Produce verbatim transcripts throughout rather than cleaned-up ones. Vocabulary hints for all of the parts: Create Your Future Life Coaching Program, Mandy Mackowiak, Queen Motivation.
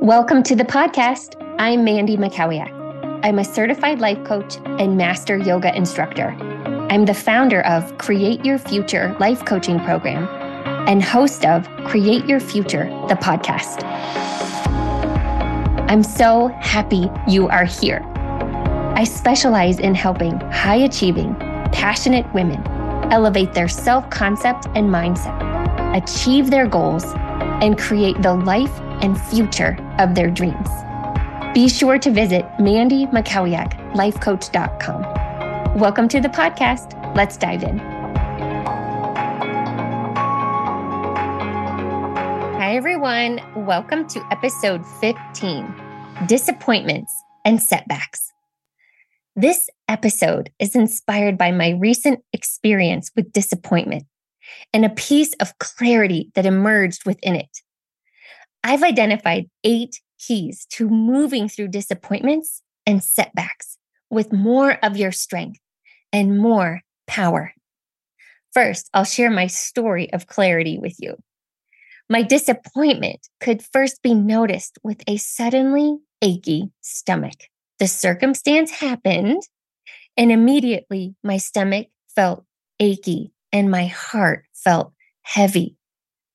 Welcome to the podcast. I'm Mandy Mackowiak. I'm a certified life coach and master yoga instructor. I'm the founder of Create Your Future Life Coaching Program and host of Create Your Future, the podcast. I'm so happy you are here. I specialize in helping high-achieving, passionate women elevate their self-concept and mindset, achieve their goals, and create the life and future of their dreams. Be sure to visit mandy mackowiak life coach dot com. Welcome to the podcast. Let's dive in. Hi, everyone. Welcome to episode fifteen, Disappointments and Setbacks. This episode is inspired by my recent experience with disappointment and a piece of clarity that emerged within it. I've identified eight keys to moving through disappointments and setbacks with more of your strength and more power. First, I'll share my story of clarity with you. My disappointment could first be noticed with a suddenly achy stomach. The circumstance happened, and immediately my stomach felt achy and my heart felt heavy.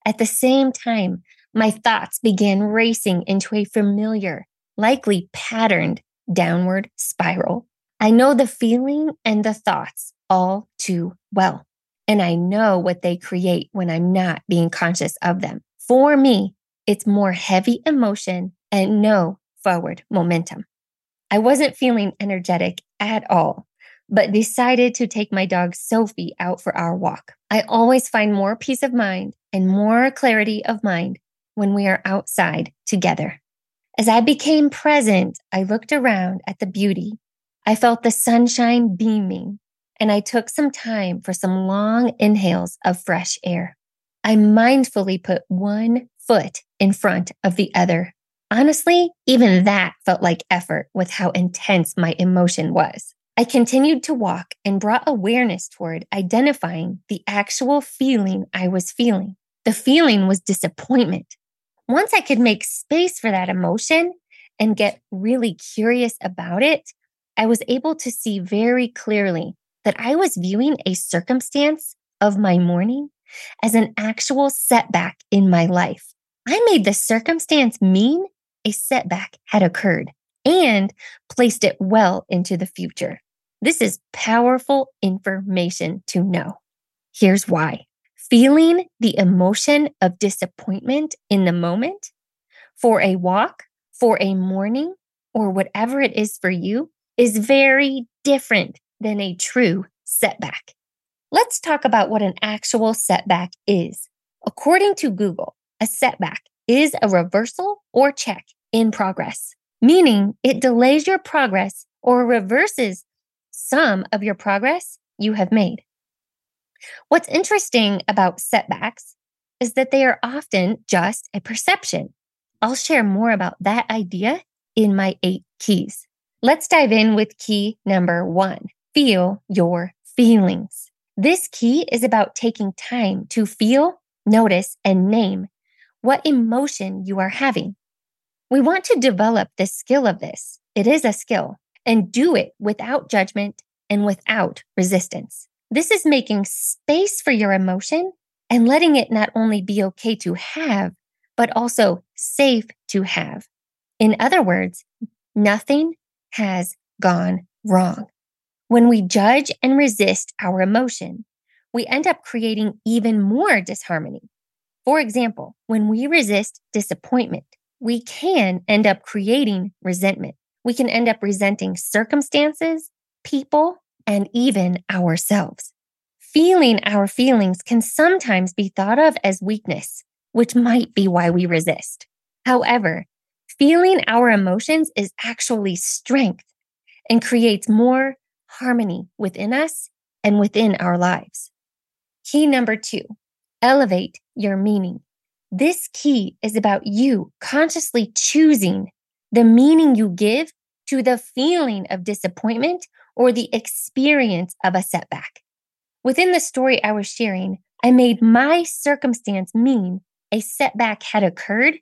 At the same time, my thoughts began racing into a familiar, likely patterned downward spiral. I know the feeling and the thoughts all too well, and I know what they create when I'm not being conscious of them. For me, it's more heavy emotion and no forward momentum. I wasn't feeling energetic at all, but decided to take my dog Sophie out for our walk. I always find more peace of mind and more clarity of mind when we are outside together. As I became present, I looked around at the beauty. I felt the sunshine beaming, and I took some time for some long inhales of fresh air. I mindfully put one foot in front of the other. Honestly, even that felt like effort with how intense my emotion was. I continued to walk and brought awareness toward identifying the actual feeling I was feeling. The feeling was disappointment. Once I could make space for that emotion and get really curious about it, I was able to see very clearly that I was viewing a circumstance of my morning as an actual setback in my life. I made the circumstance mean a setback had occurred and placed it well into the future. This is powerful information to know. Here's why. Feeling the emotion of disappointment in the moment, for a walk, for a morning, or whatever it is for you, is very different than a true setback. Let's talk about what an actual setback is. According to Google, a setback is a reversal or check in progress, meaning it delays your progress or reverses some of your progress you have made. What's interesting about setbacks is that they are often just a perception. I'll share more about that idea in my eight keys. Let's dive in with key number one, feel your feelings. This key is about taking time to feel, notice, and name what emotion you are having. We want to develop the skill of this. It is a skill, and do it without judgment and without resistance. This is making space for your emotion and letting it not only be okay to have, but also safe to have. In other words, nothing has gone wrong. When we judge and resist our emotion, we end up creating even more disharmony. For example, when we resist disappointment, we can end up creating resentment. We can end up resenting circumstances, people, and even ourselves. Feeling our feelings can sometimes be thought of as weakness, which might be why we resist. However, feeling our emotions is actually strength and creates more harmony within us and within our lives. Key number two, elevate your meaning. This key is about you consciously choosing the meaning you give to the feeling of disappointment or the experience of a setback. Within the story I was sharing, I made my circumstance mean a setback had occurred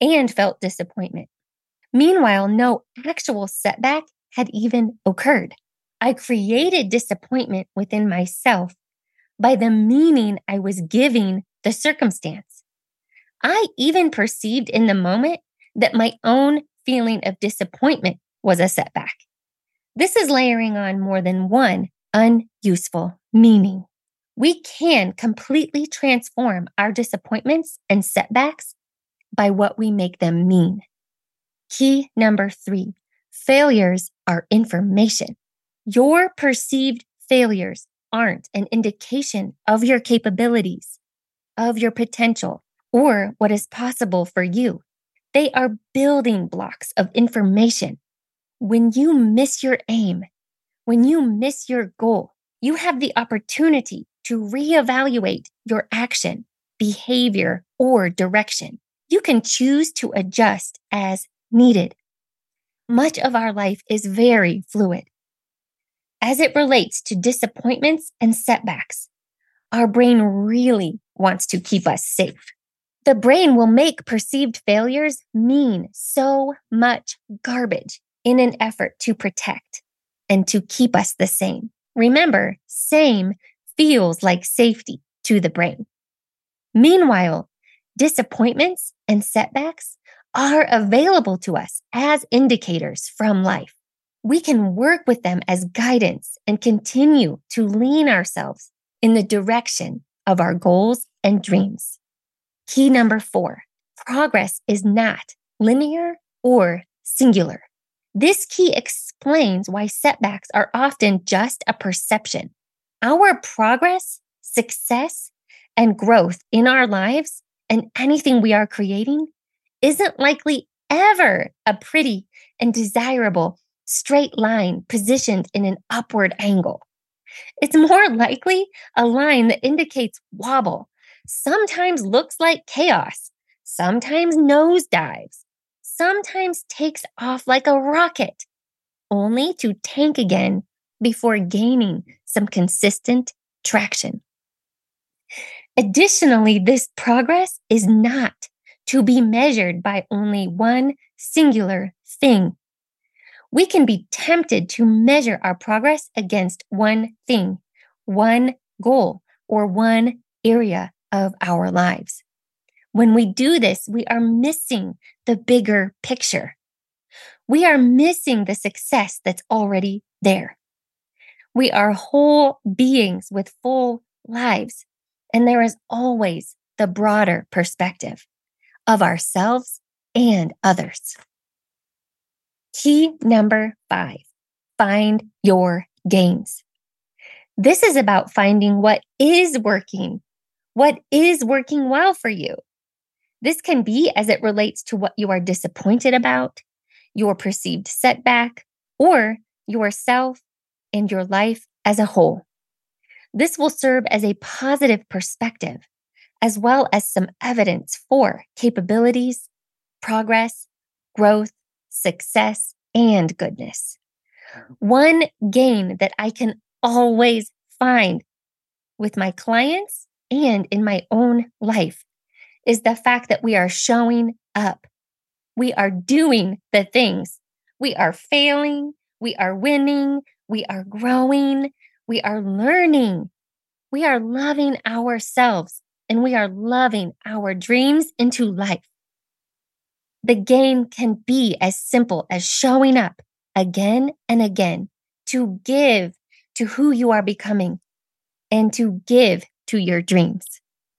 and felt disappointment. Meanwhile, no actual setback had even occurred. I created disappointment within myself by the meaning I was giving the circumstance. I even perceived in the moment that my own feeling of disappointment was a setback. This is layering on more than one unuseful meaning. We can completely transform our disappointments and setbacks by what we make them mean. Key number three, failures are information. Your perceived failures aren't an indication of your capabilities, of your potential, or what is possible for you. They are building blocks of information. When you miss your aim, when you miss your goal, you have the opportunity to reevaluate your action, behavior, or direction. You can choose to adjust as needed. Much of our life is very fluid. As it relates to disappointments and setbacks, our brain really wants to keep us safe. The brain will make perceived failures mean so much garbage in an effort to protect and to keep us the same. Remember, same feels like safety to the brain. Meanwhile, disappointments and setbacks are available to us as indicators from life. We can work with them as guidance and continue to lean ourselves in the direction of our goals and dreams. Key number four, progress is not linear or singular. This key explains why setbacks are often just a perception. Our progress, success, and growth in our lives and anything we are creating isn't likely ever a pretty and desirable straight line positioned in an upward angle. It's more likely a line that indicates wobble, sometimes looks like chaos, sometimes nosedives, sometimes takes off like a rocket, only to tank again before gaining some consistent traction. Additionally, this progress is not to be measured by only one singular thing. We can be tempted to measure our progress against one thing, one goal, or one area of our lives. When we do this, we are missing the bigger picture. We are missing the success that's already there. We are whole beings with full lives, and there is always the broader perspective of ourselves and others. Key number five, find your gains. This is about finding what is working, what is working well for you. This can be as it relates to what you are disappointed about, your perceived setback, or yourself and your life as a whole. This will serve as a positive perspective, as well as some evidence for capabilities, progress, growth, success, and goodness. One gain that I can always find with my clients and in my own life is the fact that we are showing up. We are doing the things. We are failing. We are winning. We are growing. We are learning. We are loving ourselves, and we are loving our dreams into life. The gain can be as simple as showing up again and again to give to who you are becoming and to give to your dreams.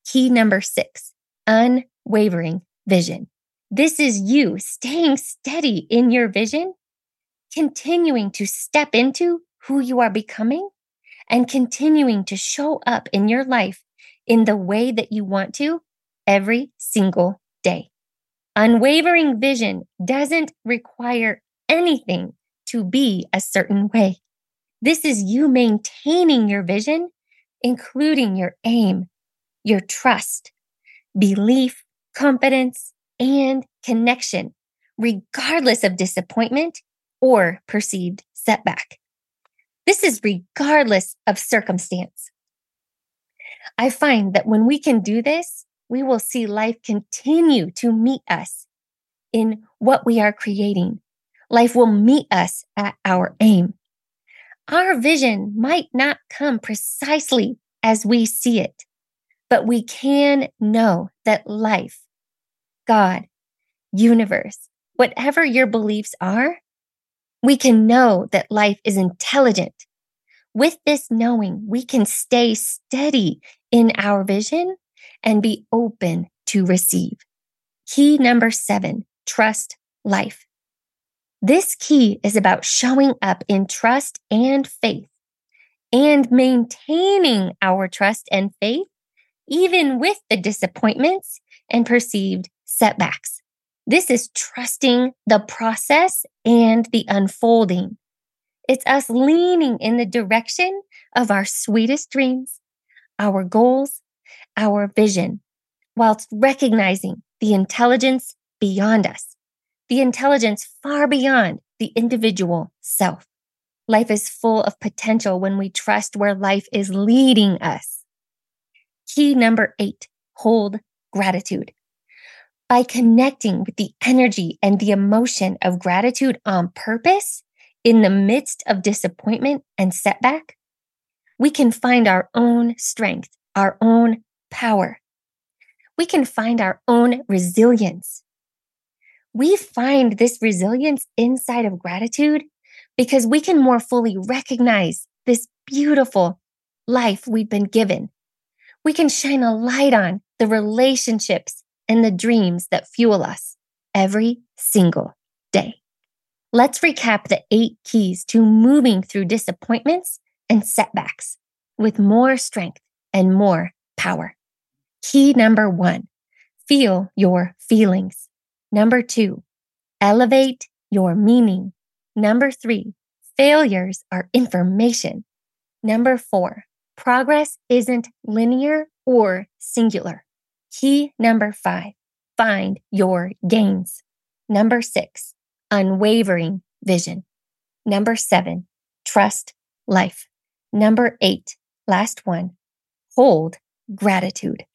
Key number six, unwavering vision. This is you staying steady in your vision, continuing to step into who you are becoming, and continuing to show up in your life in the way that you want to every single day. Unwavering vision doesn't require anything to be a certain way. This is you maintaining your vision, including your aim, your trust, belief, confidence, and connection, regardless of disappointment or perceived setback. This is regardless of circumstance. I find that when we can do this, we will see life continue to meet us in what we are creating. Life will meet us at our aim. Our vision might not come precisely as we see it, but we can know that life, God, universe, whatever your beliefs are, we can know that life is intelligent. With this knowing, we can stay steady in our vision and be open to receive. Key number seven, trust life. This key is about showing up in trust and faith and maintaining our trust and faith, even with the disappointments and perceived setbacks. This is trusting the process and the unfolding. It's us leaning in the direction of our sweetest dreams, our goals, our vision, whilst recognizing the intelligence beyond us, the intelligence far beyond the individual self. Life is full of potential when we trust where life is leading us. Key number eight, hold gratitude. By connecting with the energy and the emotion of gratitude on purpose in the midst of disappointment and setback, we can find our own strength, our own power. We can find our own resilience. We find this resilience inside of gratitude because we can more fully recognize this beautiful life we've been given. We can shine a light on the relationships and the dreams that fuel us every single day. Let's recap the eight keys to moving through disappointments and setbacks with more strength and more power. Key number one, feel your feelings. Number two, elevate your meaning. Number three, failures are information. Number four, progress isn't linear or singular. Key number five, find your gains. Number six, unwavering vision. Number seven, trust life. Number eight, last one, hold gratitude.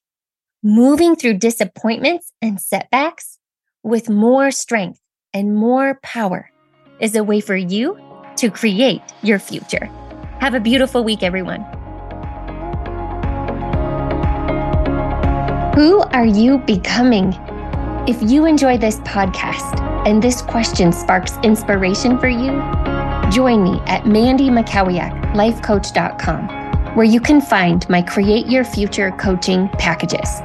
Moving through disappointments and setbacks with more strength and more power is a way for you to create your future. Have a beautiful week, everyone. Who are you becoming? If you enjoy this podcast and this question sparks inspiration for you, join me at mandy mackowiak life coach dot com, where you can find my Create Your Future coaching packages.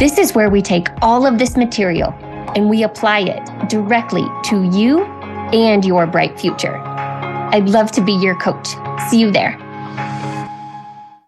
This is where we take all of this material and we apply it directly to you and your bright future. I'd love to be your coach. See you there.